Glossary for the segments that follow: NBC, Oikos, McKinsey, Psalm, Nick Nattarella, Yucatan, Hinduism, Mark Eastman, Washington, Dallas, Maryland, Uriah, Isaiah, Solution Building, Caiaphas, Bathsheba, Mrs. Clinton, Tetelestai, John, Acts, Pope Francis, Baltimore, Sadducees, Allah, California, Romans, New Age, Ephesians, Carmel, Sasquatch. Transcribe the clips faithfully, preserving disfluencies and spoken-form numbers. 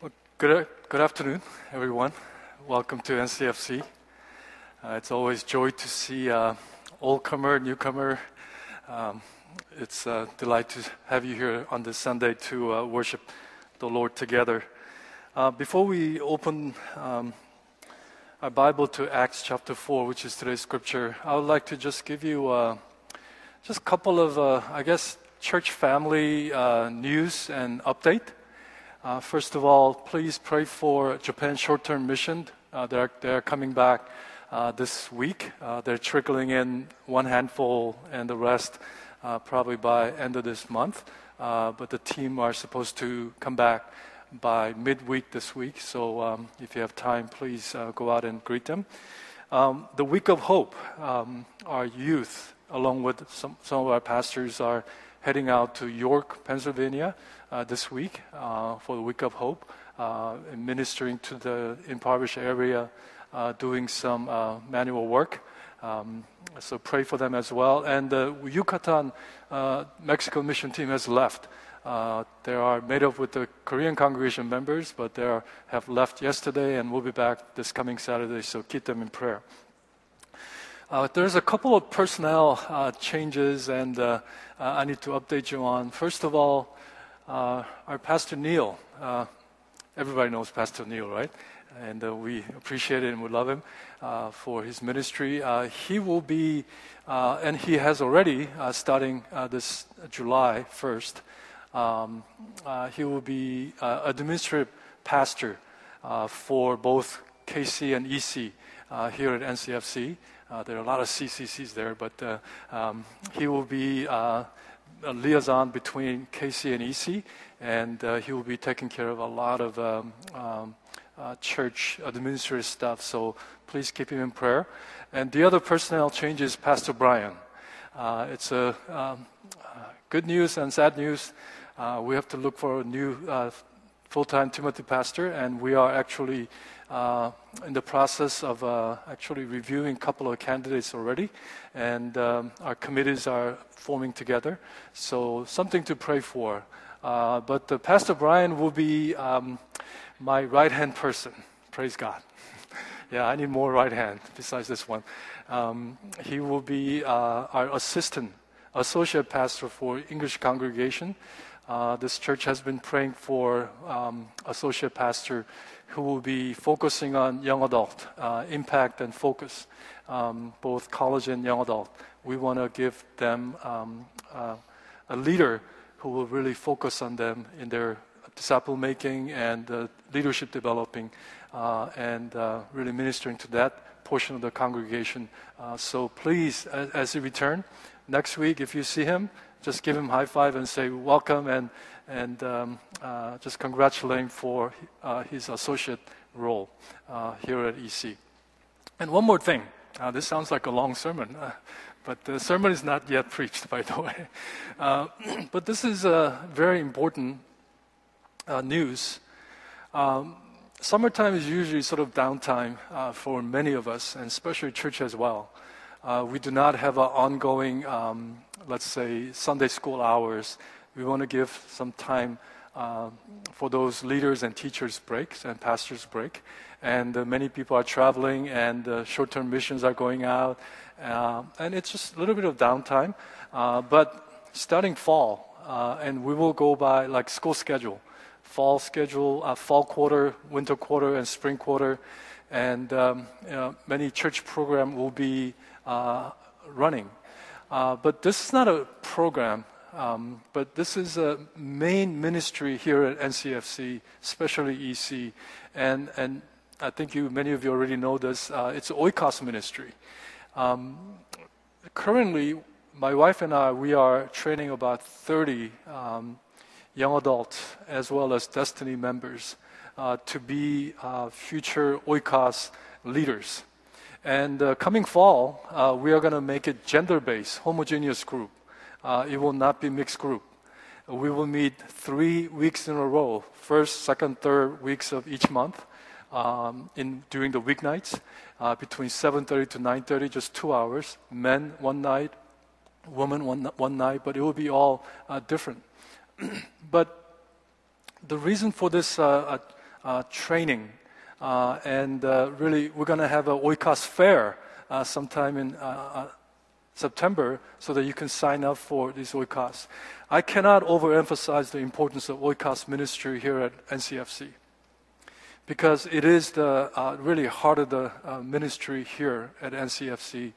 Well, good, good afternoon, everyone. Welcome to N C F C. Uh, it's always joy to see uh, old-comer, newcomer. Um, it's a delight to have you here on this Sunday to uh, worship the Lord together. Uh, before we open um, our Bible to Acts chapter four, which is today's scripture, I would like to just give you uh, just a couple of, uh, I guess, church family uh, news and update. Uh, first of all, please pray for Japan short-term mission. Uh, they're, they're coming back uh, this week. Uh, they're trickling in one handful and the rest uh, probably by end of this month. Uh, but the team are supposed to come back by midweek this week. So um, if you have time, please uh, go out and greet them. Um, the Week of Hope, um, our youth, along with some, some of our pastors, are heading out to York, Pennsylvania uh, this week uh, for the Week of Hope, uh, and ministering to the impoverished area, uh, doing some uh, manual work. Um, so pray for them as well. And the uh, Yucatan uh, Mexico mission team has left. Uh, they are made up with the Korean congregation members, but they are, have left yesterday and will be back this coming Saturday, so keep them in prayer. Uh, there's a couple of personnel uh, changes, and uh, uh, I need to update you on. First of all, uh, our Pastor Neil, uh, everybody knows Pastor Neil, right? And uh, we appreciate it and we love him uh, for his ministry. Uh, he will be, uh, and he has already, uh, starting uh, this July first, um, uh, he will be uh, administrative pastor uh, for both K C and E C uh, here at N C F C. Uh, there are a lot of C C Cs there, but uh, um, he will be uh, a liaison between K C and E C, and uh, he will be taking care of a lot of um, um, uh, church administrative stuff, so please keep him in prayer. And the other personnel change is Pastor Brian. Uh, it's a um, good news and sad news. Uh, we have to look for a new uh, full-time Timothy pastor, and we are actually uh, in the process of uh, actually reviewing a couple of candidates already, and um, our committees are forming together, so something to pray for. Uh, but uh, Pastor Brian will be um, my right-hand person, praise God. Yeah, I need more right hand besides this one. Um, he will be uh, our assistant, associate pastor for English congregation. Uh, this church has been praying for um, associate pastor who will be focusing on young adult, uh, impact and focus, um, both college and young adult. We want to give them um, uh, a leader who will really focus on them in their disciple making and uh, leadership developing uh, and uh, really ministering to that portion of the congregation. Uh, so please, as, as you return next week, if you see him, just give him high five and say welcome, and and um, uh, just congratulate him for uh, his associate role uh, here at E C. And one more thing. Uh, this sounds like a long sermon, uh, but the sermon is not yet preached, by the way. Uh, but this is uh, very important uh, news. Um, summertime is usually sort of downtime uh, for many of us, and especially church as well. Uh, we do not have an ongoing, um, let's say, Sunday school hours. We want to give some time uh, for those leaders and teachers breaks and pastors break. And uh, many people are traveling, and uh, short-term missions are going out. Uh, and it's just a little bit of downtime. Uh, but starting fall, uh, and we will go by like school schedule, fall schedule, uh, fall quarter, winter quarter, and spring quarter. And um, you know, many church program will be Uh, running. Uh, but this is not a program, um, but this is a main ministry here at N C F C, especially E C. And and I think you many of you already know this. Uh, it's Oikos ministry. Um, currently, my wife and I, we are training about thirty um, young adults as well as Destiny members uh, to be uh, future Oikos leaders. And uh, coming fall, uh, we are going to make it gender-based, homogeneous group. Uh, it will not be mixed group. We will meet three weeks in a row, first, second, third weeks of each month um, in, during the weeknights, uh, between seven thirty to nine thirty, just two hours. Men one night, women one, one night, but it will be all uh, different. But the reason for this uh, uh, training. Uh, and uh, really, we're going to have a Oikos fair uh, sometime in uh, September so that you can sign up for these Oikos. I cannot overemphasize the importance of Oikos ministry here at N C F C, because it is the uh, really heart of the uh, ministry here at N C F C.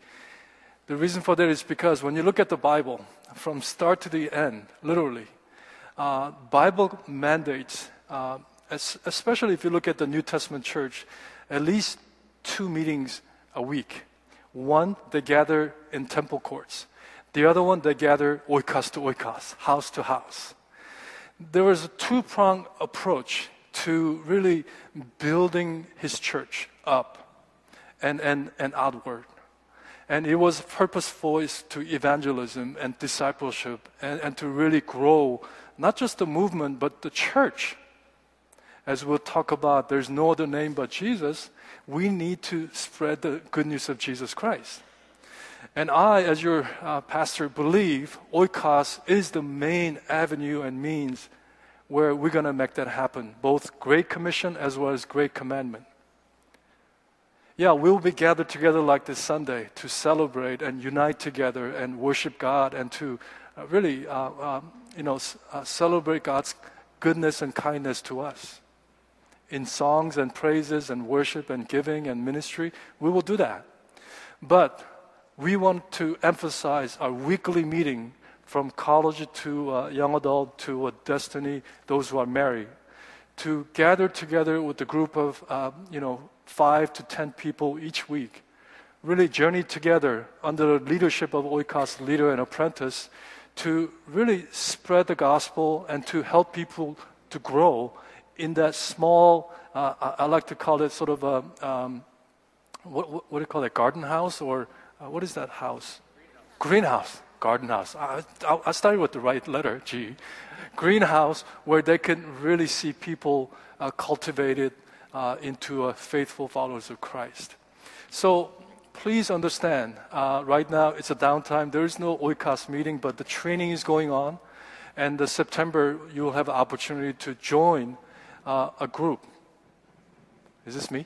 The reason for that is because when you look at the Bible from start to the end, literally, uh, Bible mandates, uh, as, especially if you look at the New Testament church, at least two meetings a week. One, they gather in temple courts. The other one, they gather oikos to oikos, house to house. There was a two-pronged approach to really building his church up and, and, and outward. And it was purposeful to evangelism and discipleship and, and to really grow, not just the movement, but the church. As we'll talk about, there's no other name but Jesus. We need to spread the good news of Jesus Christ. And I, as your uh, pastor, believe Oikos is the main avenue and means where we're going to make that happen, both Great Commission as well as Great Commandment. Yeah, we'll be gathered together like this Sunday to celebrate and unite together and worship God and to really, uh, um, you know, s- uh, celebrate God's goodness and kindness to us. In songs and praises and worship and giving and ministry, we will do that. But we want to emphasize our weekly meeting from college to uh, young adult to uh, destiny, those who are married, to gather together with a group of, uh, you know, five to ten people each week, really journey together under the leadership of Oikos leader and apprentice to really spread the gospel and to help people to grow in that small, uh, I, I like to call it sort of a, um, what, what, what do you call it, garden house or uh, what is that house? Greenhouse. Greenhouse. Garden house. I, I started with the right letter, G. Greenhouse, where they can really see people uh, cultivated uh, into uh, faithful followers of Christ. So please understand, uh, right now it's a downtime. There is no Oikos meeting, but the training is going on. And in September, you'll have an opportunity to join uh, a group. Is this me?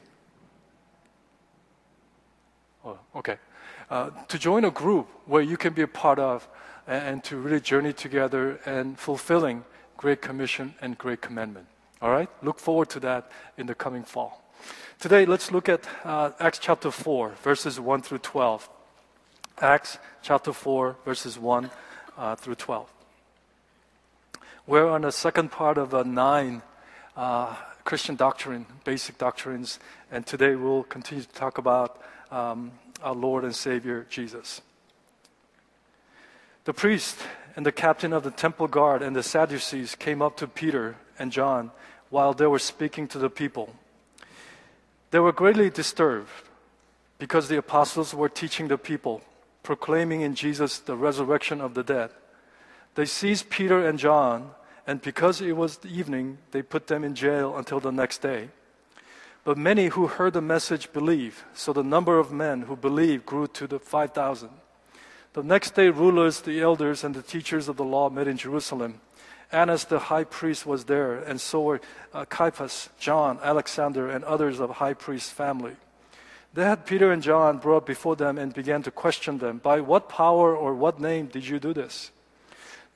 Oh, okay. Uh, to join a group where you can be a part of and, and to really journey together and fulfilling Great Commission and Great Commandment. All right? Look forward to that in the coming fall. Today, let's look at uh, Acts chapter four, verses one through twelve. Acts chapter four, verses one uh, through twelve. We're on the second part of uh, nine uh, Christian doctrine, basic doctrines, and today we'll continue to talk about um, our Lord and Savior, Jesus. The priest and the captain of the temple guard and the Sadducees came up to Peter and John while they were speaking to the people. They were greatly disturbed because the apostles were teaching the people, proclaiming in Jesus the resurrection of the dead. They seized Peter and John, and because it was the evening, they put them in jail until the next day. But many who heard the message believed, so the number of men who believed grew to the five thousand. The next day, rulers, the elders, and the teachers of the law met in Jerusalem. Annas the high priest was there, and so were uh, Caiaphas, John, Alexander, and others of the high priest's family. They had Peter and John brought before them and began to question them, "By what power or what name did you do this?"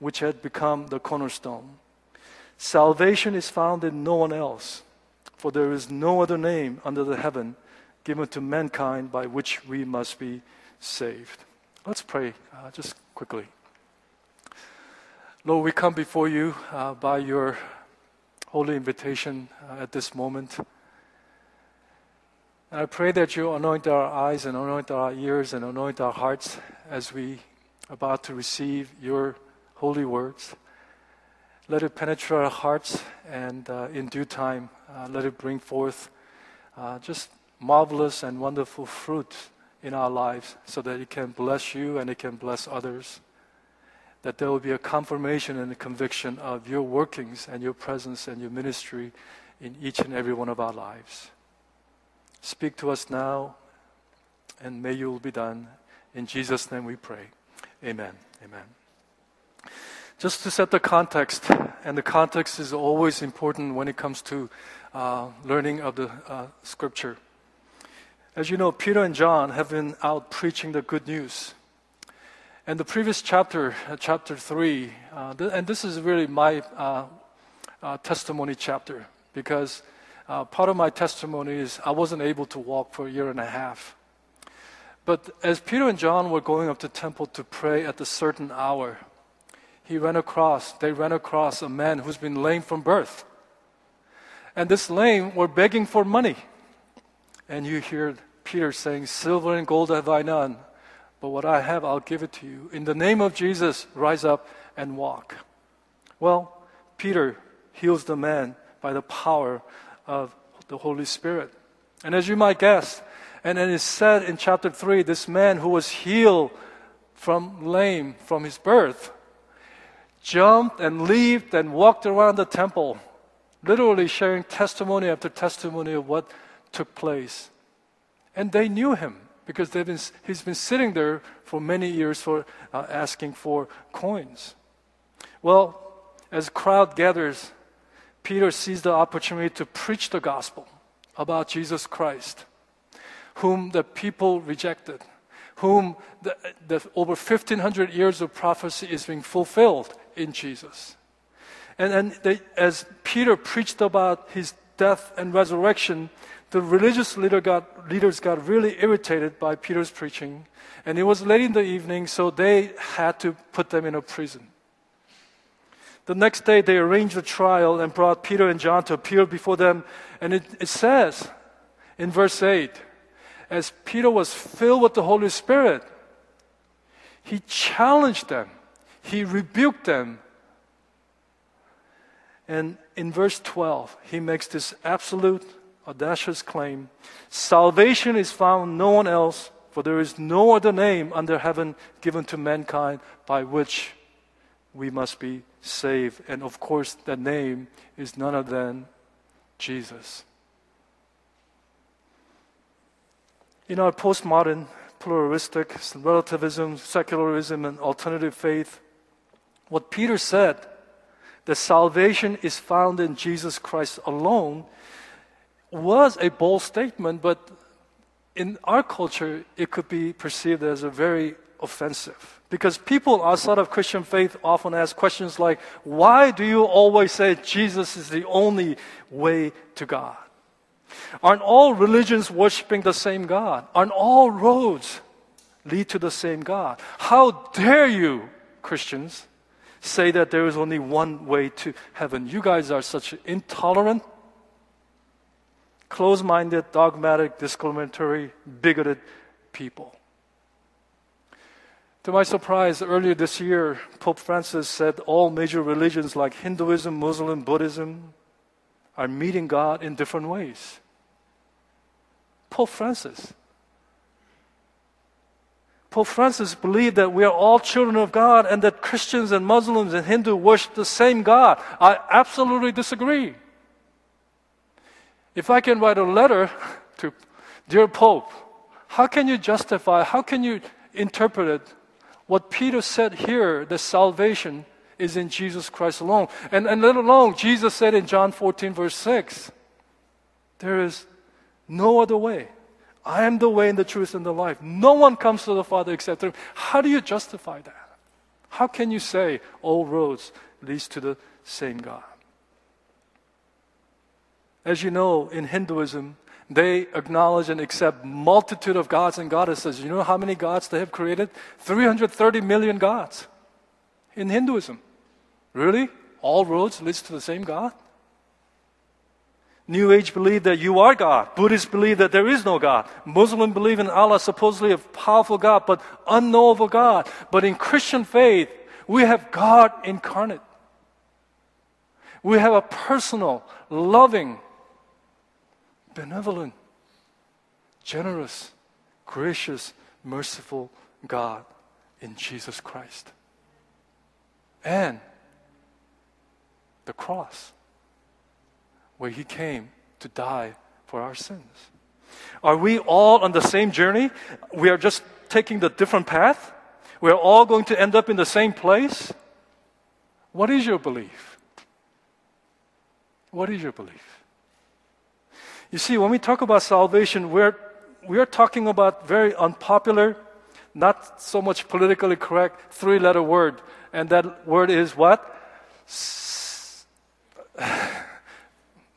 which had become the cornerstone. Salvation is found in no one else. For there is no other name under the heaven given to mankind by which we must be saved." Let's pray uh, just quickly. Lord, we come before you uh, by your holy invitation uh, at this moment. And I pray that you anoint our eyes and anoint our ears and anoint our hearts as we are about to receive your holy words. Let it penetrate our hearts, and uh, in due time, uh, let it bring forth uh, just marvelous and wonderful fruit in our lives, so that it can bless you and it can bless others, that there will be a confirmation and a conviction of your workings and your presence and your ministry in each and every one of our lives. Speak to us now, and may your will be done. In Jesus' name we pray. Amen. Amen. Just to set the context, and the context is always important when it comes to uh, learning of the uh, Scripture. As you know, Peter and John have been out preaching the good news. And the previous chapter, uh, chapter three, uh, th- and this is really my uh, uh, testimony chapter, because uh, part of my testimony is I wasn't able to walk for a year and a half. But as Peter and John were going up to the temple to pray at a certain hour, he ran across, they ran across a man who's been lame from birth. And this lame were begging for money. And you hear Peter saying, "Silver and gold have I none, but what I have I'll give it to you. In the name of Jesus, rise up and walk." Well, Peter heals the man by the power of the Holy Spirit. And as you might guess, and it is said in chapter three, this man who was healed from lame from his birth jumped and leaped and walked around the temple, literally sharing testimony after testimony of what took place. And they knew him because they've been, he's been sitting there for many years for uh, asking for coins. Well, as the crowd gathers, Peter sees the opportunity to preach the gospel about Jesus Christ, whom the people rejected, whom the, the over fifteen hundred years of prophecy is being fulfilled in Jesus. And, and they, as Peter preached about his death and resurrection, the religious leader got, leaders got really irritated by Peter's preaching, and it was late in the evening, so they had to put them in a prison. The next day, they arranged a trial and brought Peter and John to appear before them, and it, it says in verse eight, as Peter was filled with the Holy Spirit, he challenged them. He rebuked them. And in verse twelve, he makes this absolute, audacious claim. "Salvation is found no one else, for there is no other name under heaven given to mankind by which we must be saved." And of course, that name is none other than Jesus. In our postmodern, pluralistic, relativism, secularism, and alternative faith, what Peter said, that salvation is found in Jesus Christ alone, was a bold statement, but in our culture, it could be perceived as a very offensive. Because people outside of Christian faith often ask questions like, "Why do you always say Jesus is the only way to God? Aren't all religions worshiping the same God? Aren't all roads lead to the same God? How dare you, Christians, say that there is only one way to heaven? You guys are such intolerant, close-minded, dogmatic, discriminatory, bigoted people." To my surprise, earlier this year, Pope Francis said all major religions like Hinduism, Muslim, Buddhism are meeting God in different ways. Pope Francis. Pope Francis believed that we are all children of God and that Christians and Muslims and Hindus worship the same God. I absolutely disagree. If I can write a letter to dear Pope, how can you justify, how can you interpret it, what Peter said here, the salvation is in Jesus Christ alone. And, and let alone, Jesus said in John fourteen, verse six, "There is no other way. I am the way and the truth and the life. No one comes to the Father except through Him." How do you justify that? How can you say all roads leads to the same God? As you know, in Hinduism, they acknowledge and accept multitude of gods and goddesses. You know how many gods they have created? three hundred thirty million gods in Hinduism. Really? All roads leads to the same God? New Age believe that you are God. Buddhists believe that there is no God. Muslims believe in Allah, supposedly a powerful God, but unknowable God. But in Christian faith, we have God incarnate. We have a personal, loving, benevolent, generous, gracious, merciful God in Jesus Christ. And the cross, where He came to die for our sins. Are we all on the same journey? We are just taking the different path? We're all going to end up in the same place? What is your belief? What is your belief? You see, when we talk about salvation, we're, we're talking about very unpopular, not so much politically correct, three-letter word. And that word is what? S-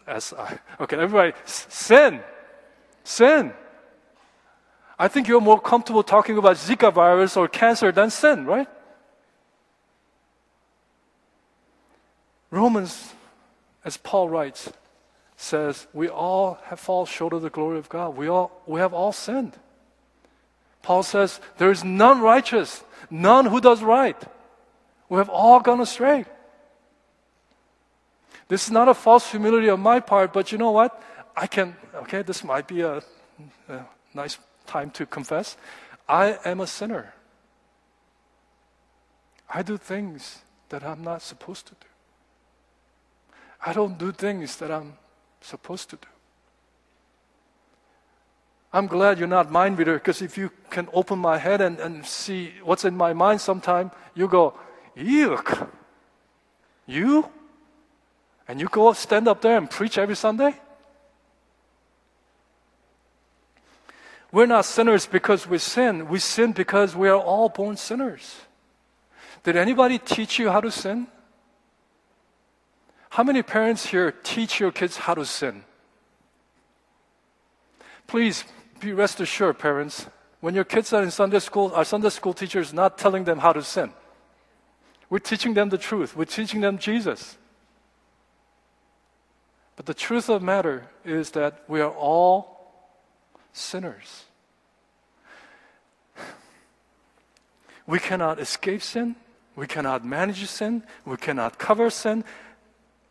S-I. Okay, everybody, S- sin. Sin. I think you're more comfortable talking about Zika virus or cancer than sin, right? Romans, as Paul writes, says we all have fallen short of the glory of God. We all we have all sinned. Paul says there is none righteous, none who does right. We have all gone astray. This is not a false humility on my part, but you know what? I can, okay, this might be a, a nice time to confess. I am a sinner. I do things that I'm not supposed to do. I don't do things that I'm supposed to do. I'm glad you're not mind reader, because if you can open my head and, and see what's in my mind sometime, you go, yuck, you? And you go stand up there and preach every Sunday? We're not sinners because we sin. We sin because we are all born sinners. Did anybody teach you how to sin? How many parents here teach your kids how to sin? Please be rest assured, parents, when your kids are in Sunday school, our Sunday school teacher is not telling them how to sin. We're teaching them the truth. We're teaching them Jesus. But the truth of the matter is that we are all sinners. We cannot escape sin. We cannot manage sin. We cannot cover sin.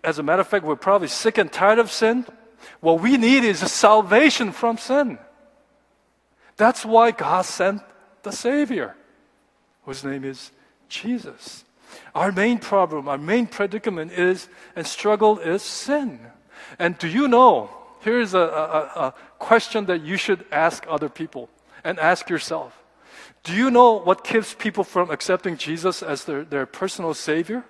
As a matter of fact, we're probably sick and tired of sin. What we need is salvation from sin. That's why God sent the Savior, whose name is Jesus. Our main problem, our main predicament is, and struggle is sin. And do you know, here's a, a, a question that you should ask other people and ask yourself. Do you know what keeps people from accepting Jesus as their, their personal Savior?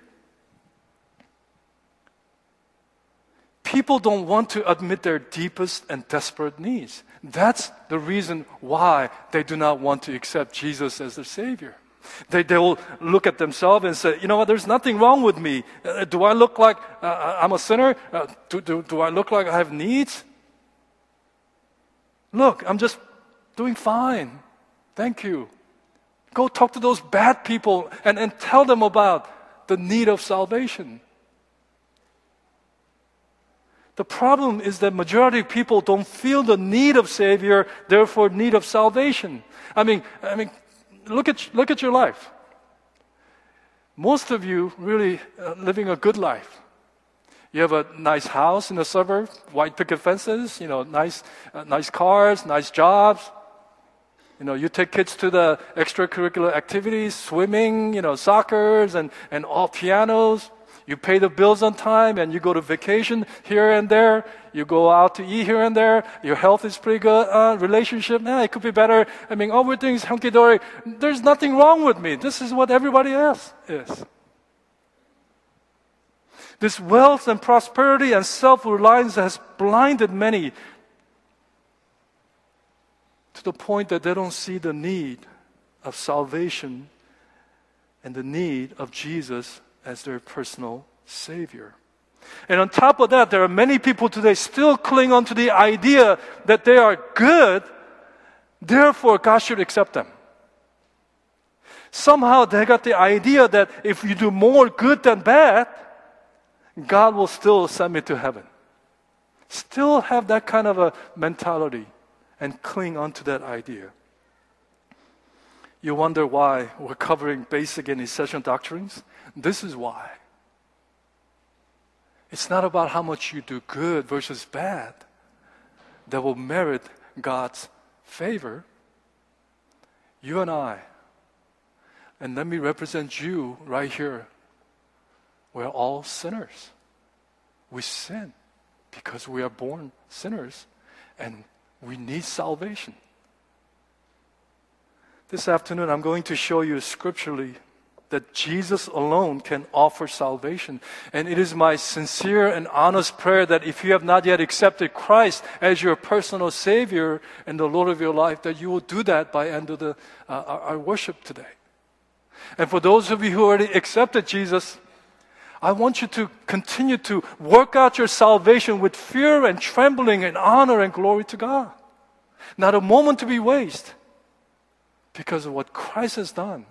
People don't want to admit their deepest and desperate needs. That's the reason why they do not want to accept Jesus as their Savior. They, they will look at themselves and say, you know what, there's nothing wrong with me. Uh, do I look like uh, I'm a sinner? Uh, do, do, do I look like I have needs? Look, I'm just doing fine. Thank you. Go talk to those bad people and, and tell them about the need of salvation. The problem is that majority of people don't feel the need of Savior, therefore need of salvation. I mean, I mean, look at look at your life. Most of you really are living a good life. You have a nice house in the suburb, white picket fences, you know, nice uh, nice cars, nice jobs. You know, you take kids to the extracurricular activities, swimming, you know, soccer, and and all pianos. You pay the bills on time, and you go to vacation here and there. You go out to eat here and there. Your health is pretty good. Uh, relationship, nah, it could be better. I mean, everything's hunky-dory. There's nothing wrong with me. This is what everybody else is. This wealth and prosperity and self-reliance has blinded many to the point that they don't see the need of salvation and the need of Jesus as their personal Savior. And on top of that, there are many people today still cling on to the idea that they are good, therefore God should accept them. Somehow they got the idea that if you do more good than bad, God will still send me to heaven. Still have that kind of a mentality and cling on to that idea. You wonder why we're covering basic and essential doctrines? This is why. It's not about how much you do good versus bad. that will merit God's favor, you and I, and let me represent you right here, we're all sinners. We sin because we are born sinners and we need salvation. This afternoon, I'm going to show you scripturally that Jesus alone can offer salvation. And it is my sincere and honest prayer that if you have not yet accepted Christ as your personal Savior and the Lord of your life, that you will do that by end of the, uh, our, our worship today. And for those of you who already accepted Jesus, I want you to continue to work out your salvation with fear and trembling and honor and glory to God. Not a moment to be wasted, because of what Christ has done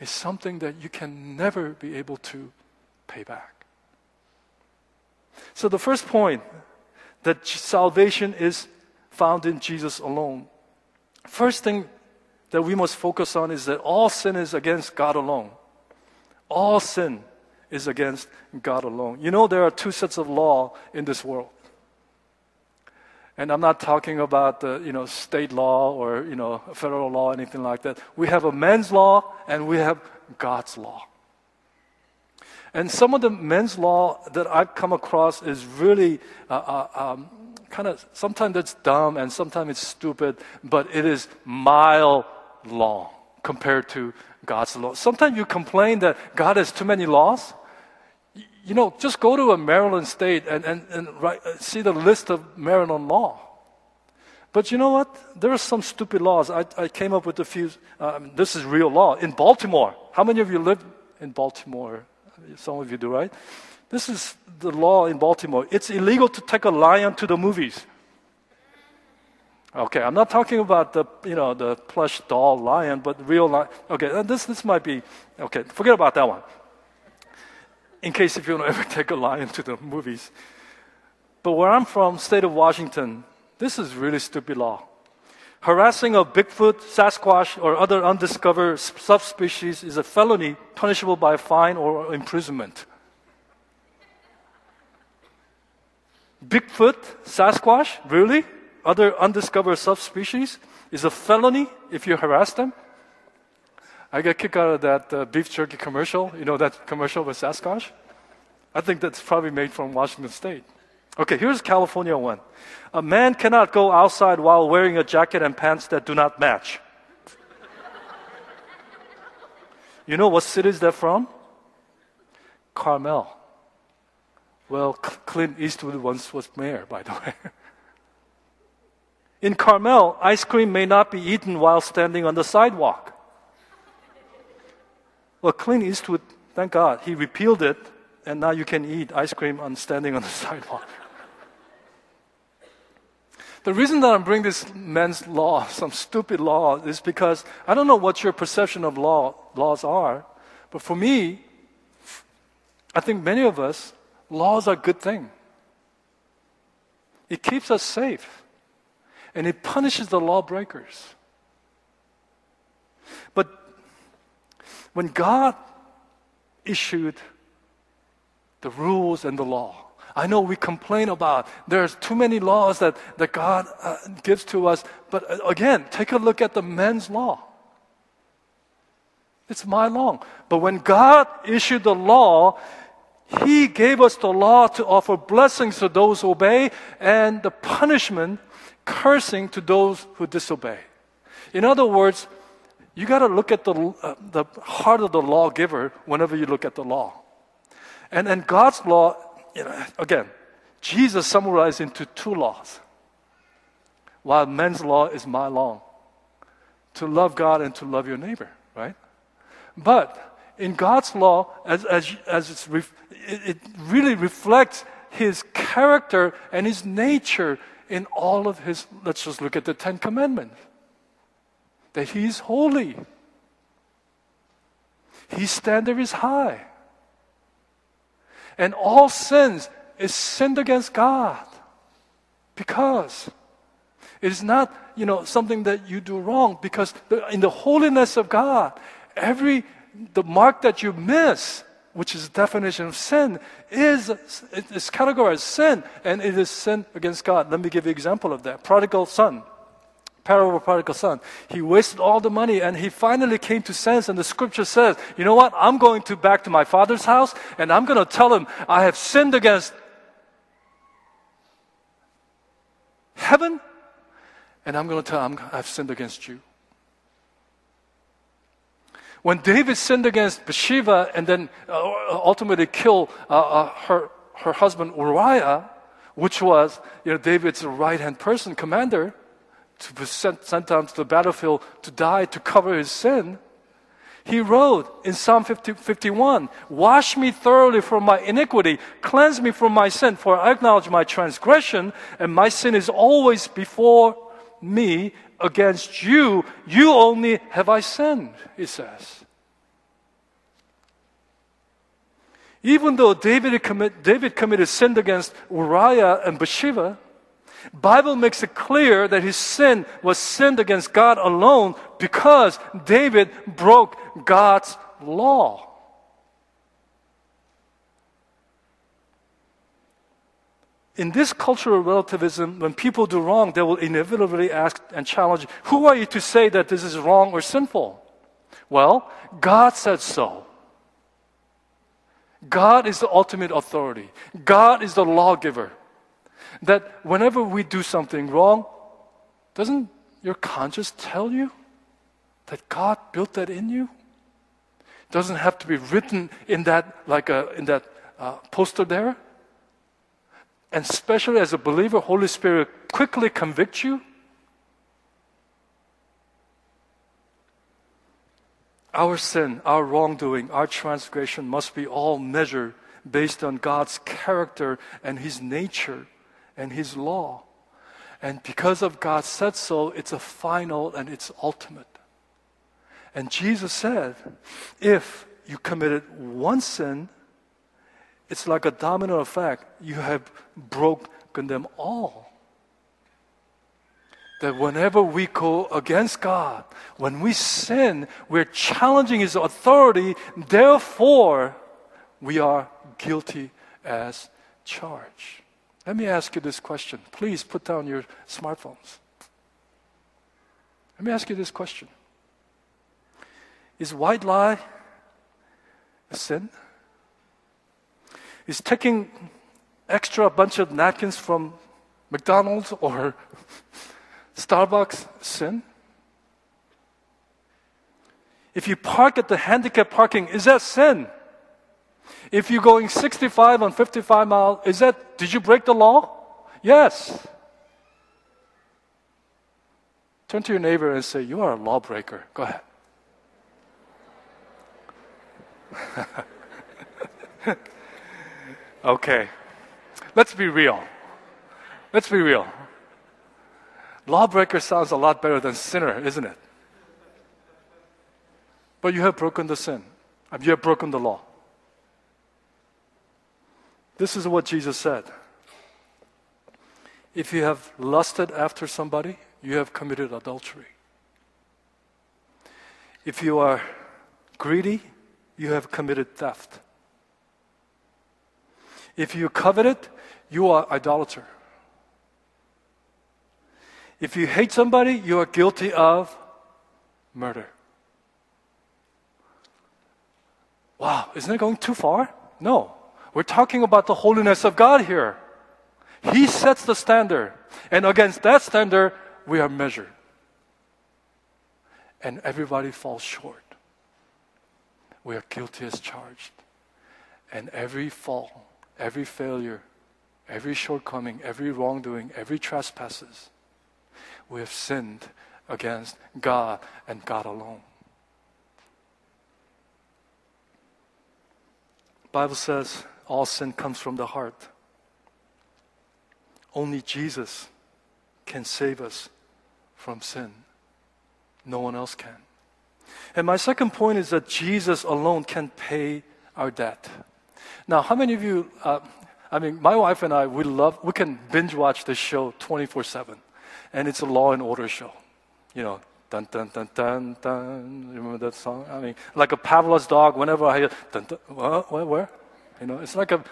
is something that you can never be able to pay back. So the first point, that salvation is found in Jesus alone. First thing that we must focus on is that all sin is against God alone. All sin is against God alone. You know, there are two sets of law in this world. And I'm not talking about the, you know, state law or, you know, federal law, anything like that. We have a man's law and we have God's law. And some of the men's law that I've come across is really uh, uh, um, kind of, sometimes it's dumb and sometimes it's stupid, but it is mile long compared to God's law. Sometimes you complain that God has too many laws. You know, just go to a Maryland state and, and, and write, see the list of Maryland law. But you know what? There are some stupid laws. I, I came up with a few. Um, this is real law. In Baltimore, how many of you live in Baltimore? Some of you do, right? This is the law in Baltimore. It's illegal to take a lion to the movies. Okay, I'm not talking about the, you know, the plush doll lion, but real lion. Okay, this, this might be, okay, forget about that one. In case if you don't ever take a lion to the movies. But where I'm from, state of Washington, this is really stupid law. Harassing of Bigfoot, Sasquatch, or other undiscovered subspecies is a felony punishable by a fine or imprisonment. Bigfoot, Sasquatch, really? Other undiscovered subspecies is a felony if you harass them? I got kicked out of that uh, beef jerky commercial. You know that commercial with Sasquatch? I think that's probably made from Washington State. Okay, here's California one. A man cannot go outside while wearing a jacket and pants that do not match. You know what city is that from? Carmel. Well, Clint Eastwood once was mayor, by the way. In Carmel, ice cream may not be eaten while standing on the sidewalk. Well, Clint Eastwood, thank God, he repealed it, and now you can eat ice cream on standing on the sidewalk. The reason that I'm bringing this men's law, some stupid law, is because I don't know what your perception of law laws are, but for me, I think many of us, laws are a good thing. It keeps us safe, and it punishes the lawbreakers. But when God issued the rules and the law, I know we complain about there's too many laws that, that God uh, gives to us, but again, take a look at the men's law. It's mile long. But when God issued the law, He gave us the law to offer blessings to those who obey and the punishment, cursing, to those who disobey. In other words, you got to look at the, uh, the heart of the lawgiver whenever you look at the law. And, and God's law, you know, again, Jesus summarized into two laws, while men's law is mile long. To love God and to love your neighbor, right? But in God's law, as, as, as it's ref, it, it really reflects His character and His nature in all of His, let's just look at the Ten Commandments. That He is holy. His standard is high. And all sins is sinned against God, because it is not, you know, something that you do wrong, because in the holiness of God, every the mark that you miss which is the definition of sin, is, is categorized as sin, and it is sin against God. Let me give you an example of that. Prodigal son, parable of prodigal son. He wasted all the money, and he finally came to sense, and the scripture says, you know what, I'm going to back to my father's house, and I'm going to tell him I have sinned against heaven, and I'm going to tell him I've sinned against you. When David sinned against Bathsheba and then uh, ultimately killed uh, uh, her, her husband Uriah, which was you know, David's right-hand person, commander, to be sent, sent down to the battlefield to die to cover his sin, he wrote in Psalm fifty, fifty-one, "Wash me thoroughly from my iniquity, cleanse me from my sin, for I acknowledge my transgression, and my sin is always before me. Against you, you only have I sinned," he says. Even though David, commit, David committed sin against Uriah and Bathsheba, Bible makes it clear that his sin was sinned against God alone because David broke God's law. In this culture of relativism, when people do wrong, they will inevitably ask and challenge, who are you to say that this is wrong or sinful? Well, God said so. God is the ultimate authority. God is the lawgiver. That whenever we do something wrong, doesn't your conscience tell you that God built that in you? It doesn't have to be written in that, like a, in that uh, poster there. And especially as a believer, Holy Spirit quickly convicts you. Our sin, our wrongdoing, our transgression must be all measured based on God's character and His nature and His law. And because of God said so, it's a final and it's ultimate. And Jesus said, if you committed one sin, it's like a domino effect. You have broken them all. That whenever we go against God, when we sin, we're challenging His authority. Therefore, we are guilty as charged. Let me ask you this question. Please put down your smartphones. Let me ask you this question. Is white lie a sin? Is taking extra bunch of napkins from McDonald's or Starbucks sin? If you park at the handicapped parking, is that sin? If you're going sixty-five on fifty-five mile, is that, did you break the law? Yes. Turn to your neighbor and say, you are a lawbreaker. Go ahead. Okay, let's be real. Let's be real. Lawbreaker sounds a lot better than sinner, isn't it? But you have broken the sin. You have broken the law. This is what Jesus said. If you have lusted after somebody, you have committed adultery. If you are greedy, you have committed theft. If you covet it, you are idolater. If you hate somebody, you are guilty of murder. Wow, isn't it going too far? No. We're talking about the holiness of God here. He sets the standard. And against that standard, we are measured. And everybody falls short. We are guilty as charged. And every fall, every failure, every shortcoming, every wrongdoing, every trespasses, we have sinned against God and God alone. The Bible says all sin comes from the heart. Only Jesus can save us from sin. No one else can. And my second point is that Jesus alone can pay our debt. Now, how many of you, uh, I mean, my wife and I, we love, we can binge watch this show twenty-four seven. And it's a Law and Order show. You know, dun dun dun dun dun. Remember that song? I mean, like a Pavlov's dog. Whenever I hear dun dun, where, where, where? You know, it's like a.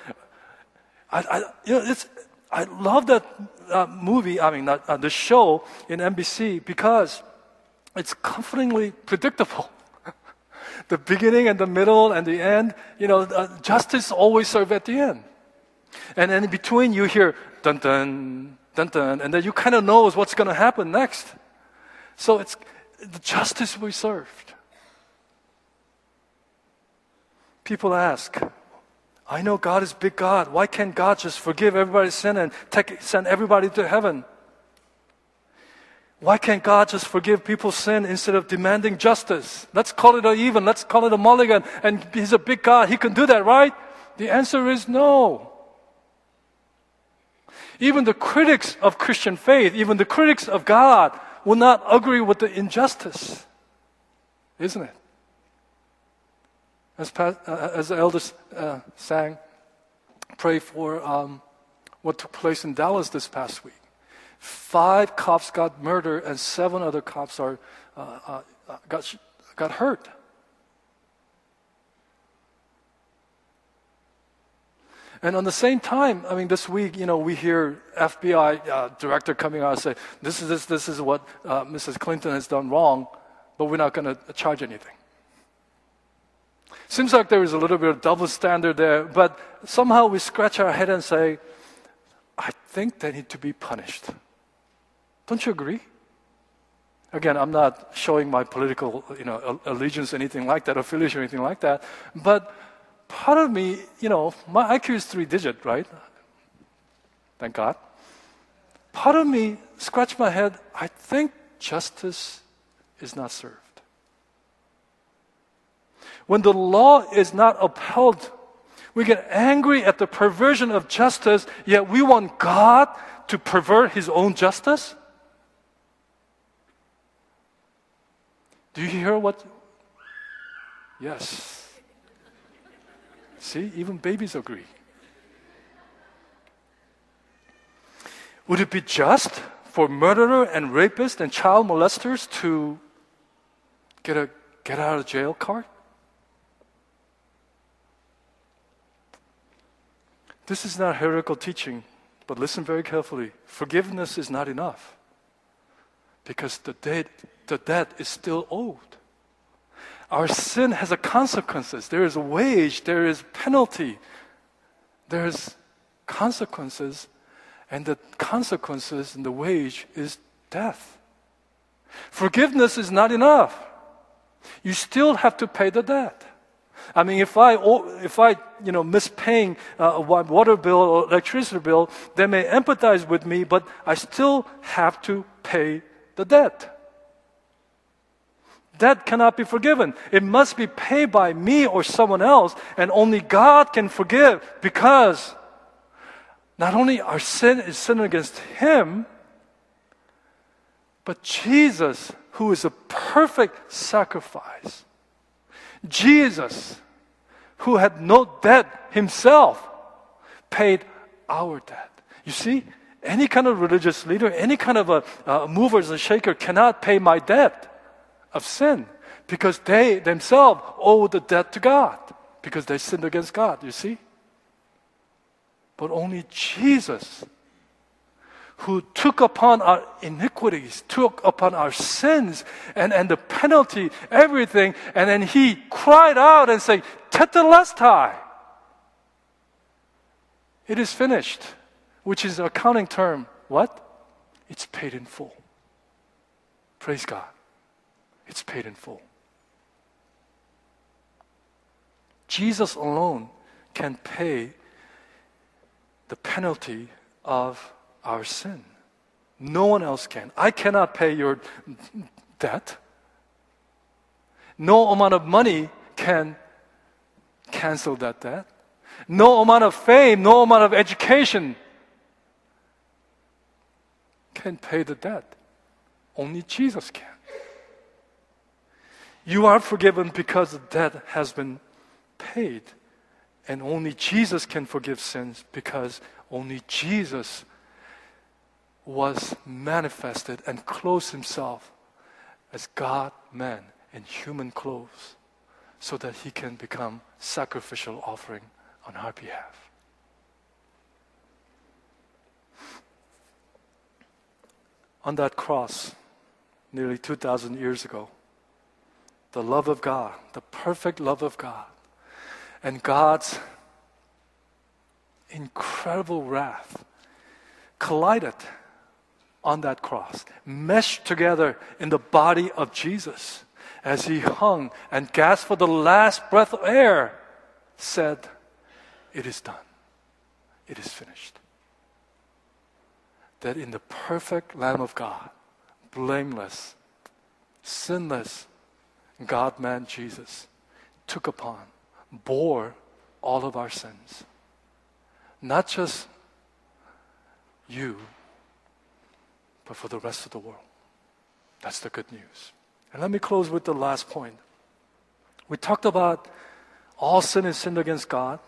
I, I you know, it's. I love that uh, movie. I mean, not, uh, the show in N B C because it's comfortingly predictable. The beginning and the middle and the end. You know, uh, justice always serves at the end. And in between, you hear dun dun dun dun, and then you kind of knows what's going to happen next. So it's the justice we served. People ask, I know God is big God. Why can't God just forgive everybody's sin and take, send everybody to heaven? Why can't God just forgive people's sin instead of demanding justice? Let's call it an even. Let's call it a mulligan. And he's a big God. He can do that, right? The answer is no. Even the critics of Christian faith, even the critics of God, will not agree with the injustice, isn't it? As, past, uh, as the elders uh, sang, pray for um, what took place in Dallas this past week. Five cops got murdered and seven other cops are uh, uh, got got hurt. And on the same time, I mean, this week, you know, we hear F B I uh, director coming out and say, this is, this, this is what uh, Missus Clinton has done wrong, but we're not going to charge anything. Seems like there is a little bit of double standard there, but somehow we scratch our head and say, I think they need to be punished. Don't you agree? Again, I'm not showing my political, you know, allegiance, anything like that, affiliation, anything like that, but part of me, you know, my I Q is three digit, right? Thank God. Part of me scratched my head. I think justice is not served. When the law is not upheld, we get angry at the perversion of justice, yet we want God to pervert his own justice? Do you hear what? Yes. See, even babies agree. Would it be just for murderer and rapist and child molesters to get a get out of jail card? This is not heretical teaching, but listen very carefully. Forgiveness is not enough because the debt, the debt is still owed. Our sin has a consequences. There is a wage, there is penalty, there is consequences, and the consequences and the wage is death. Forgiveness is not enough. You still have to pay the debt. I mean, if I if I you know miss paying a water bill or electricity bill, they may empathize with me, but I still have to pay the debt. Debt cannot be forgiven. It must be paid by me or someone else, and only God can forgive because not only our sin is sin against Him, but Jesus, who is a perfect sacrifice, Jesus, who had no debt Himself, paid our debt. You see, any kind of religious leader, any kind of a, a movers and shaker cannot pay my debt of sin, because they themselves owe the debt to God, because they sinned against God, you see? But only Jesus, who took upon our iniquities, took upon our sins, and, and the penalty, everything, and then He cried out and said, Tetelestai, it is finished, which is an accounting term. What? It's paid in full. Praise God. It's paid in full. Jesus alone can pay the penalty of our sin. No one else can. I cannot pay your debt. No amount of money can cancel that debt. No amount of fame, no amount of education can pay the debt. Only Jesus can. You are forgiven because the debt has been paid. And only Jesus can forgive sins because only Jesus was manifested and closed Himself as God, man, in human clothes, so that he can become sacrificial offering on our behalf. On that cross, nearly two thousand years ago, the love of God, the perfect love of God, and God's incredible wrath collided on that cross, meshed together in the body of Jesus as he hung and gasped for the last breath of air, said, "It is done. It is finished." That in the perfect Lamb of God, blameless, sinless, God-man Jesus took upon, bore all of our sins. Not just you, but for the rest of the world. That's the good news. And let me close with the last point. We talked about all sin is sinned against God,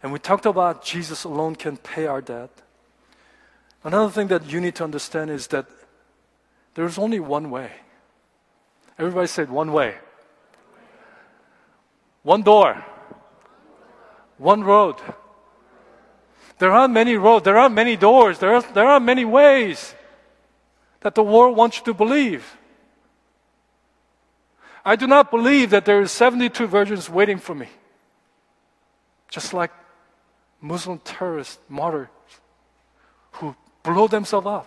and we talked about Jesus alone can pay our debt. Another thing that you need to understand is that there's only one way. Everybody said one way. One door. One road. There are many roads. There are many doors. There are, there are many ways that the world wants you to believe. I do not believe that there are seventy-two virgins waiting for me. Just like Muslim terrorist martyrs who blow themselves up.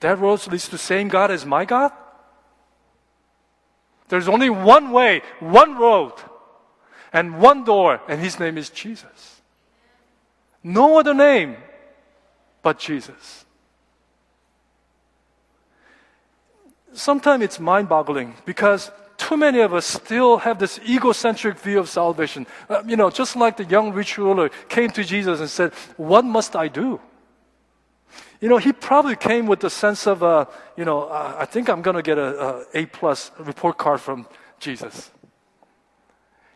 That road leads to the same God as my God? There's only one way, one road, and one door, and his name is Jesus. No other name but Jesus. Sometimes it's mind-boggling because too many of us still have this egocentric view of salvation. Uh, you know, just like the young rich ruler came to Jesus and said, "What must I do?" You know, he probably came with the sense of, uh, you know, uh, I think I'm going to get an A-plus report card from Jesus.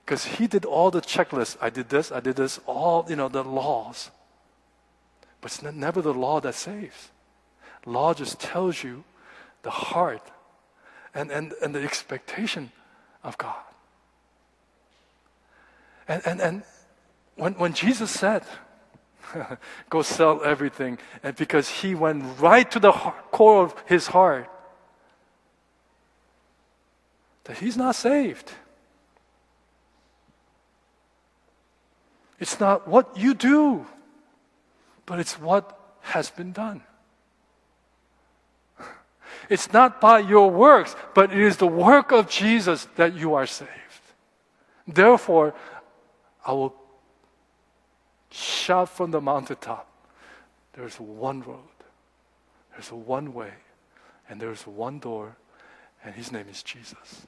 Because he did all the checklists. I did this, I did this, all, you know, the laws. But it's never the law that saves. Law just tells you the heart and, and, and the expectation of God. And, and, and when, when Jesus said, "Go sell everything," and because he went right to the heart, core of his heart, that he's not saved. It's not what you do, but it's what has been done. It's not by your works, but it is the work of Jesus that you are saved. Therefore, I will shout from the mountaintop, there's one road, there's one way, and there's one door, and his name is Jesus.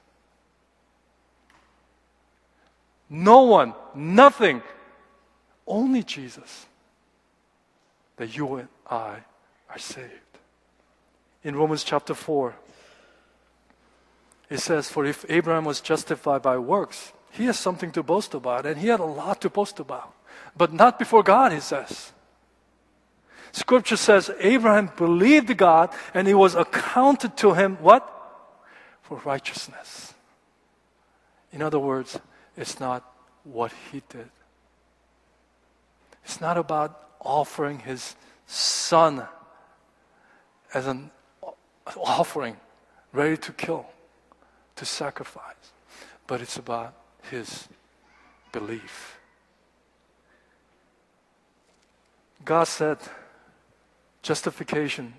No one, nothing, only Jesus, that you and I are saved. In Romans chapter four, it says, "For if Abraham was justified by works, he has something to boast about," and he had a lot to boast about. But not before God, he says. Scripture says, Abraham believed God, and it was accounted to him, what? For righteousness. In other words, it's not what he did. It's not about offering his son as an offering, ready to kill, to sacrifice. But it's about his belief. God said justification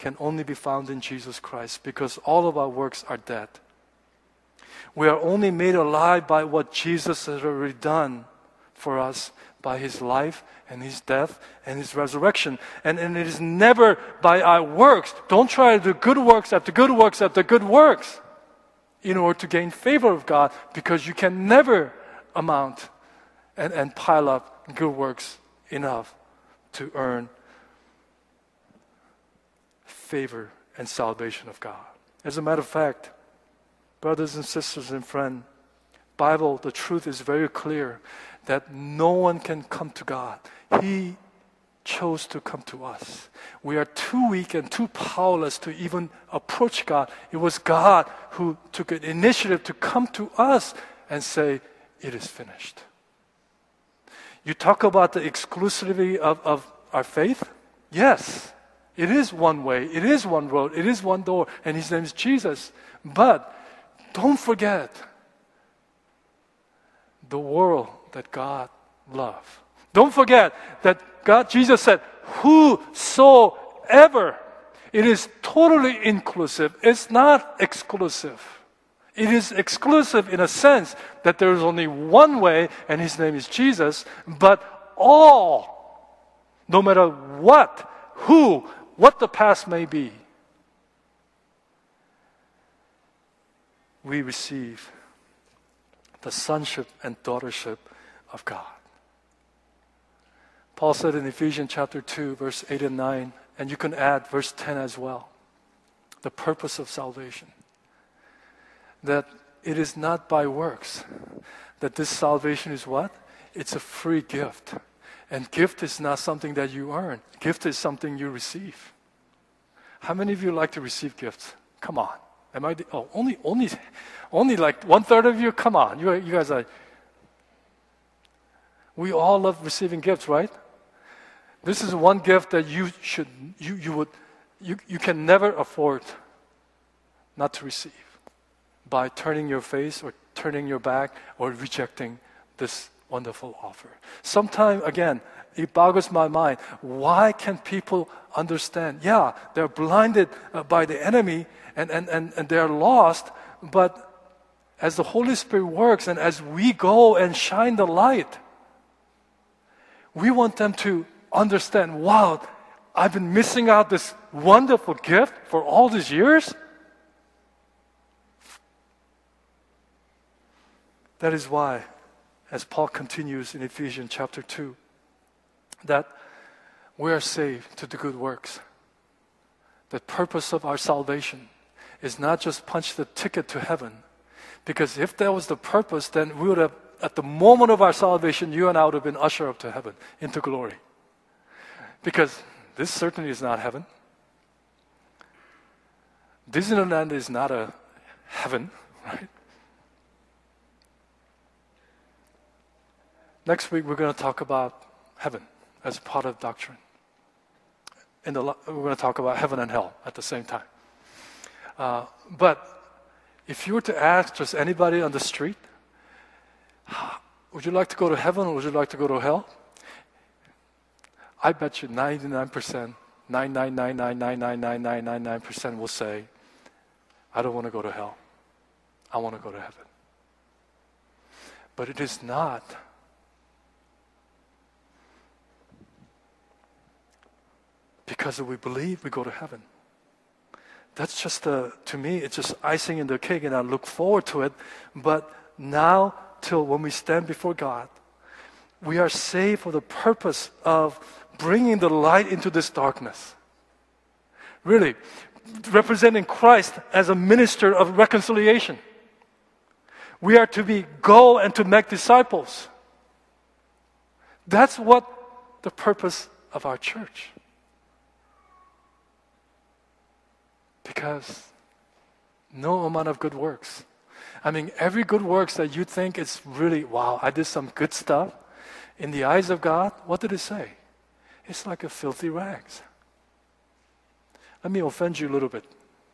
can only be found in Jesus Christ because all of our works are dead. We are only made alive by what Jesus has already done for us by his life and his death and his resurrection. And, and it is never by our works. Don't try to do good works after good works after good works in order to gain favor of God, because you can never amount and, and pile up good works enough to earn favor and salvation of God. As a matter of fact, brothers and sisters and friends, Bible, the truth is very clear that no one can come to God. He chose to come to us. We are too weak and too powerless to even approach God. It was God who took an initiative to come to us and say, it is finished. You talk about the exclusivity of, of our faith? Yes, it is one way, it is one road, it is one door, and his name is Jesus. But don't forget the world that God loves. Don't forget that God, Jesus said, whosoever. It is totally inclusive. It's not exclusive. It is exclusive in a sense that there is only one way, and his name is Jesus, but all, no matter what, who, what the past may be, we receive the sonship and daughtership of God. Paul said in Ephesians chapter two, verse eight and nine, and you can add verse ten as well, the purpose of salvation, that it is not by works, that this salvation is what? It's a free gift. And gift is not something that you earn. Gift is something you receive. How many of you like to receive gifts? Come on. Am I the, oh, only, only, only like one-third of you? Come on. You, you guys are... We all love receiving gifts, right? This is one gift that you should, you, you would, you, you can never afford not to receive by turning your face or turning your back or rejecting this wonderful offer. Sometimes, again, it boggles my mind. Why can people understand? Yeah, they're blinded by the enemy and, and, and, and they're lost, but as the Holy Spirit works and as we go and shine the light, we want them to understand, wow, I've been missing out this wonderful gift for all these years. That is why, as Paul continues in Ephesians chapter two, that we are saved to the good works. The purpose of our salvation is not just punch the ticket to heaven, because if that was the purpose, then we would have, at the moment of our salvation, you and I would have been ushered up to heaven, into glory. Because this certainly is not heaven. Disneyland is not a heaven, right? Next week, we're going to talk about heaven as part of doctrine. And we're going to talk about heaven and hell at the same time. Uh, but if you were to ask just anybody on the street, would you like to go to heaven or would you like to go to hell? I bet you ninety-nine percent, nine nine nine nine nine nine nine nine nine percent will say, I don't want to go to hell. I want to go to heaven. But it is not because we believe we go to heaven. That's just, a, to me, it's just icing in the cake, and I look forward to it. But now, till when we stand before God, we are saved for the purpose of bringing the light into this darkness. Really, representing Christ as a minister of reconciliation. We are to be go and to make disciples. That's what the purpose of our church. Because no amount of good works. I mean, every good works that you think is really, wow, I did some good stuff. In the eyes of God, what did it say? It's like a filthy rags. Let me offend you a little bit,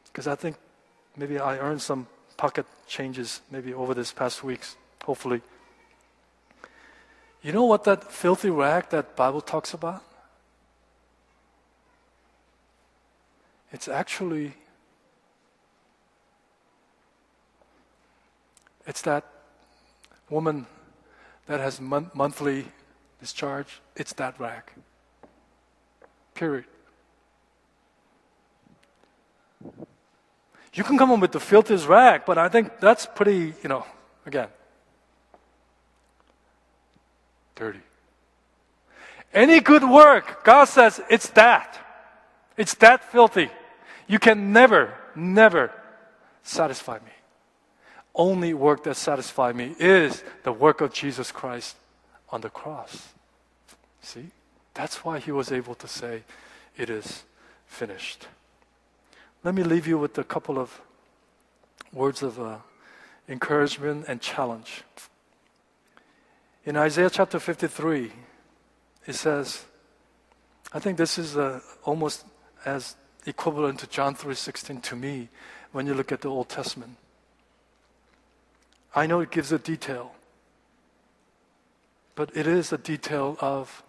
because I think maybe I earned some pocket changes maybe over this past weeks, hopefully. You know what that filthy rag that Bible talks about? It's actually, it's that woman that has mon- monthly discharge. It's that rag. Period. You can come up with the filthiest rag, but I think that's pretty, you know, again, dirty. Any good work, God says, it's that. It's that filthy. You can never, never satisfy me. Only work that satisfies me is the work of Jesus Christ on the cross. See? That's why he was able to say, it is finished. Let me leave you with a couple of words of uh, encouragement and challenge. In Isaiah chapter fifty-three, it says, I think this is uh, almost as equivalent to John three sixteen to me when you look at the Old Testament. I know it gives a detail, but it is a detail of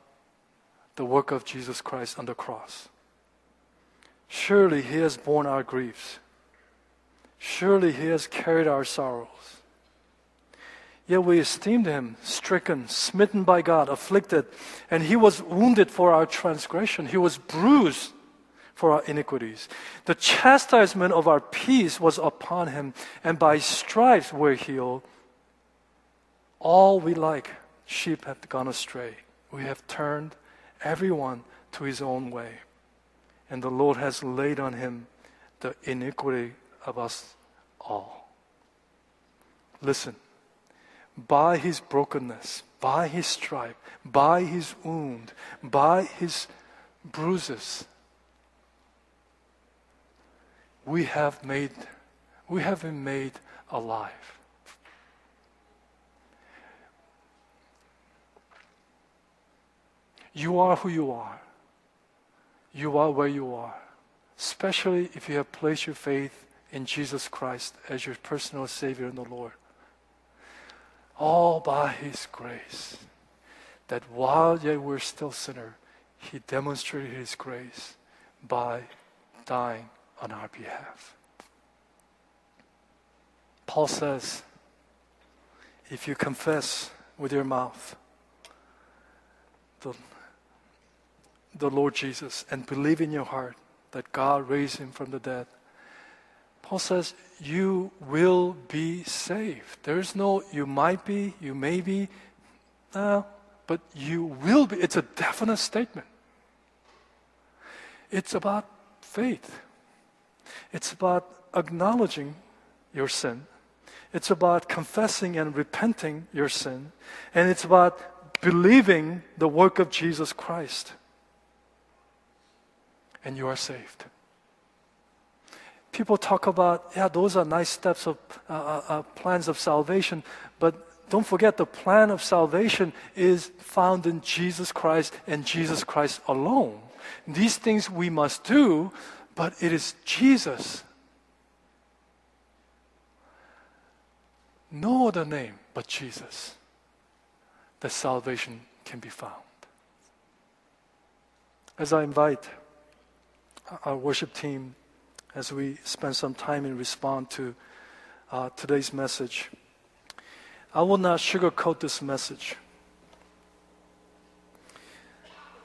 the work of Jesus Christ on the cross. Surely he has borne our griefs. Surely he has carried our sorrows. Yet we esteemed him stricken, smitten by God, afflicted, and he was wounded for our transgression. He was bruised for our iniquities. The chastisement of our peace was upon him, and by stripes we're healed. All we like sheep have gone astray. We have turned everyone to his own way. And the Lord has laid on him the iniquity of us all. Listen, by his brokenness, by his stripe, by his wound, by his bruises, we have made, we have been made alive. You are who you are. You are where you are, especially if you have placed your faith in Jesus Christ as your personal Savior and the Lord. All by his grace, that while yet we're still sinners, he demonstrated his grace by dying on our behalf. Paul says, if you confess with your mouth the, the Lord Jesus and believe in your heart that God raised him from the dead, Paul says, you will be saved. There's no you might be, you may be, no, but you will be. It's a definite statement. It's about faith. It's about acknowledging your sin. It's about confessing and repenting your sin. And it's about believing the work of Jesus Christ. And you are saved. People talk about, yeah, those are nice steps of uh, uh, plans of salvation, but don't forget the plan of salvation is found in Jesus Christ and Jesus Christ alone. These things we must do, but it is Jesus. No other name but Jesus that salvation can be found. As I invite our worship team, as we spend some time and respond to uh, today's message, I will not sugarcoat this message.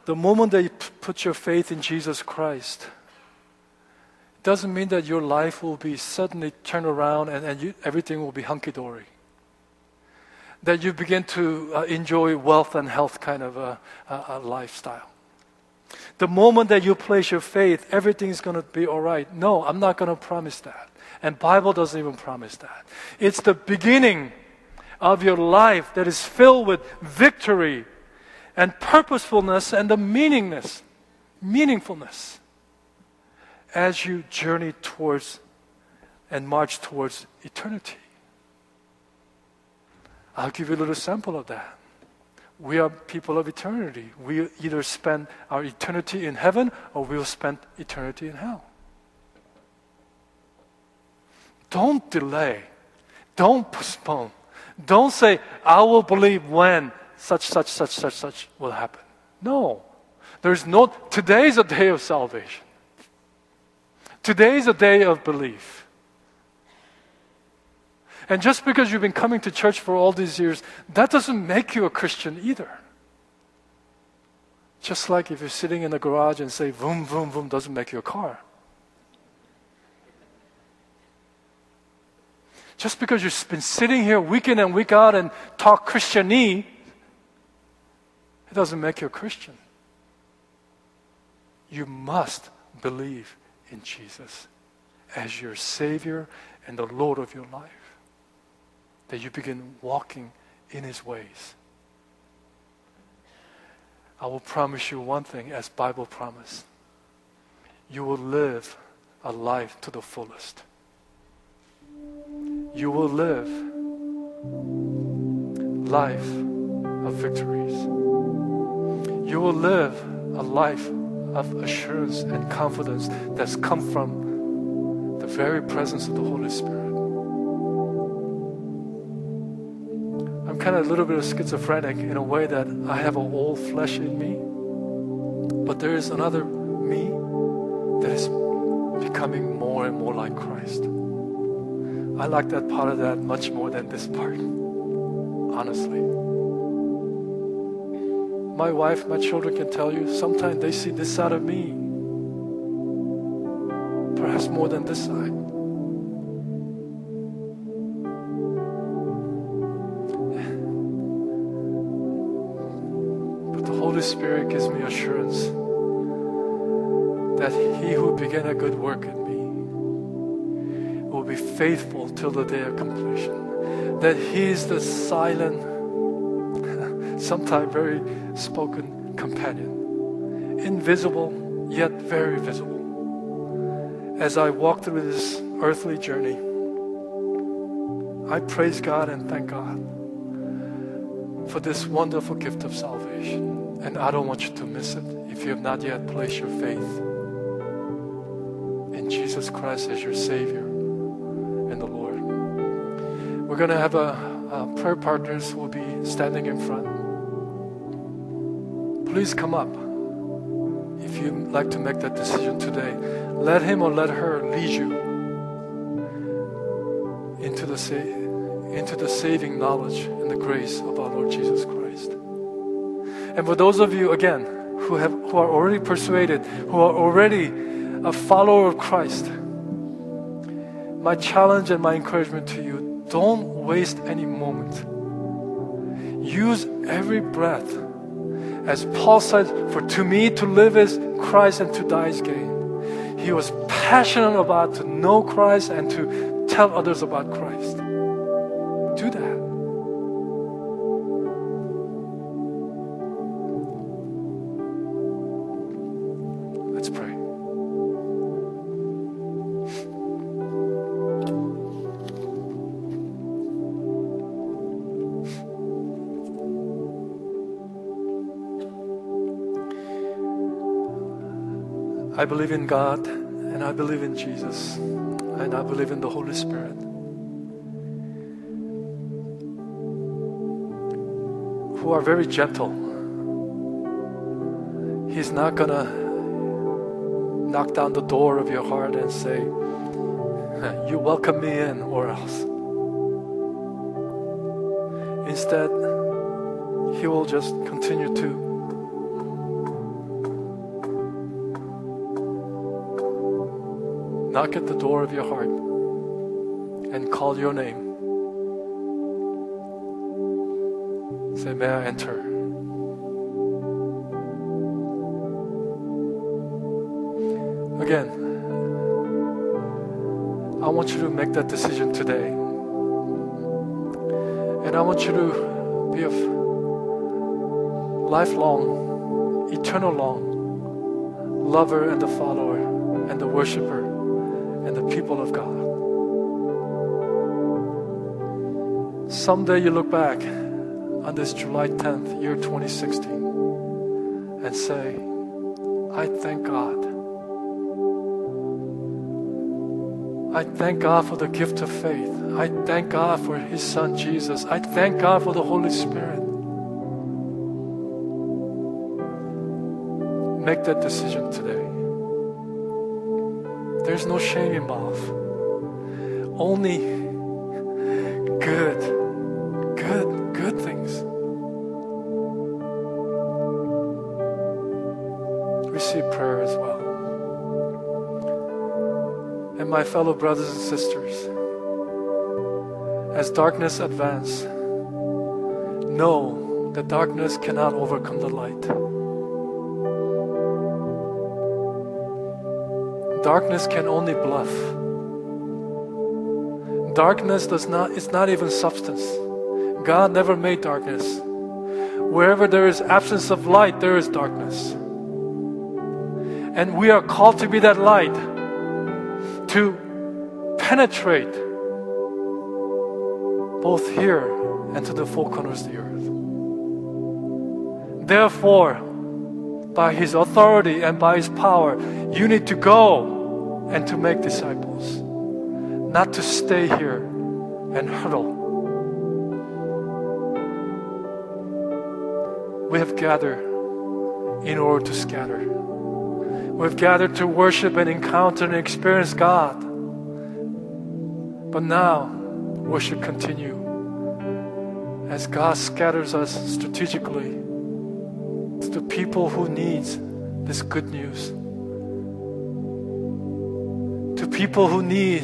The moment that you p- put your faith in Jesus Christ, it doesn't mean that your life will be suddenly turned around and, and you, everything will be hunky-dory. That you begin to uh, enjoy wealth and health kind of a, a, a lifestyle. The moment that you place your faith, everything's going to be all right. No, I'm not going to promise that. And Bible doesn't even promise that. It's the beginning of your life that is filled with victory and purposefulness and the meaningness, meaningfulness as you journey towards and march towards eternity. I'll give you a little sample of that. We are people of eternity. We either spend our eternity in heaven or we'll spend eternity in hell. Don't delay. Don't postpone. Don't say, I will believe when such, such, such, such, such will happen. No. There's no, today is a day of salvation. Today is a day of belief. And just because you've been coming to church for all these years, that doesn't make you a Christian either. Just like if you're sitting in the garage and say, vroom, vroom, vroom, doesn't make you a car. Just because you've been sitting here week in and week out and talk Christianese, it doesn't make you a Christian. You must believe in Jesus as your Savior and the Lord of your life, that you begin walking in his ways. I will promise you one thing as Bible promise. You will live a life to the fullest. You will live life of victories. You will live a life of assurance and confidence that's come from the very presence of the Holy Spirit. I'm kind of a little bit of schizophrenic in a way that I have an old flesh in me, but there is another me that is becoming more and more like Christ. I like that part of that much more than this part, honestly. My wife, my children can tell you, sometimes they see this side of me, perhaps more than this side. But the Holy Spirit gives me assurance that He who began a good work in me will be faithful till the day of completion. That He is the silent, sometimes very spoken companion, invisible yet very visible. As I walk through this earthly journey, I praise God and thank God for this wonderful gift of salvation, and I don't want you to miss it if you have not yet placed your faith in Jesus Christ as your Savior and the Lord. We're going to have a uh, prayer partners will be standing in front. Please come up if you'd like to make that decision today. Let him or let her lead you into the, sa- into the saving knowledge and the grace of our Lord Jesus Christ. And for those of you, again, who, have, who are already persuaded, who are already a follower of Christ, my challenge and my encouragement to you, don't waste any moment. Use every breath. As Paul said, for to me to live is Christ and to die is gain. He was passionate about to know Christ and to tell others about Christ. Do that. Let's pray. I believe in God, and I believe in Jesus, and I believe in the Holy Spirit. Who are very gentle. He's not going to knock down the door of your heart and say, you welcome me in or else. Instead, He will just continue to knock at the door of your heart and call your name. Say, may I enter? Again, I want you to make that decision today. And I want you to be a lifelong, eternal long lover and the follower and the worshiper and the people of God. Someday you look back on this July tenth, year twenty sixteen, and say, I thank God. I thank God for the gift of faith. I thank God for His Son, Jesus. I thank God for the Holy Spirit. Make that decision today. There's no shame involved. Only good, good, good things. Receive prayer as well. And my fellow brothers and sisters, as darkness advances, know that darkness cannot overcome the light. Darkness can only bluff. Darkness does not, it's not even substance. God never made darkness. Wherever there is absence of light, there is darkness. And we are called to be that light, to penetrate both here and to the four corners of the earth. Therefore, by His authority and by His power, you need to go and to make disciples, not to stay here and huddle. We have gathered in order to scatter. We have gathered to worship and encounter and experience God. But now, worship continue as God scatters us strategically to the people who needs this good news, to people who need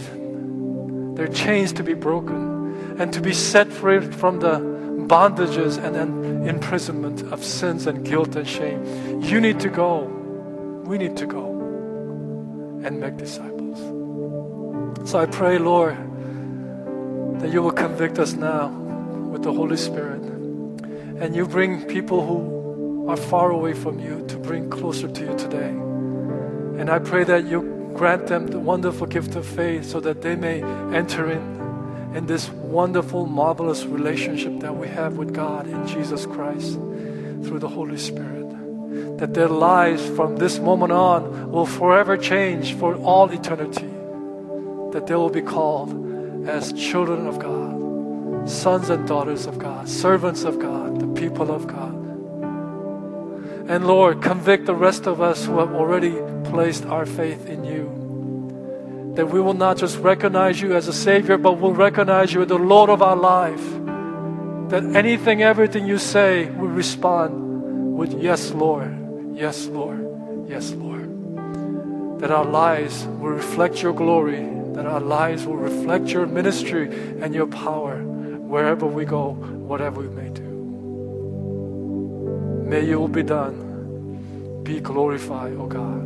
their chains to be broken and to be set free from the bondages and, and imprisonment of sins and guilt and shame. You need to go. We need to go and make disciples. So I pray, Lord, that you will convict us now with the Holy Spirit, and you bring people who are far away from you to bring closer to you today. And I pray that you grant them the wonderful gift of faith so that they may enter in in this wonderful, marvelous relationship that we have with God in Jesus Christ through the Holy Spirit, that their lives from this moment on will forever change for all eternity, that they will be called as children of God, sons and daughters of God, servants of God, the people of God. And Lord, convict the rest of us who have already placed our faith in you, that we will not just recognize you as a Savior, but will recognize you as the Lord of our life. That anything, everything you say, we respond with, yes, Lord, yes, Lord, yes, Lord. That our lives will reflect your glory, that our lives will reflect your ministry and your power wherever we go, whatever we may do. May you be done. Be glorified, O God.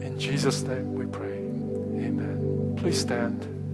In Jesus' name we pray. Amen. Please stand.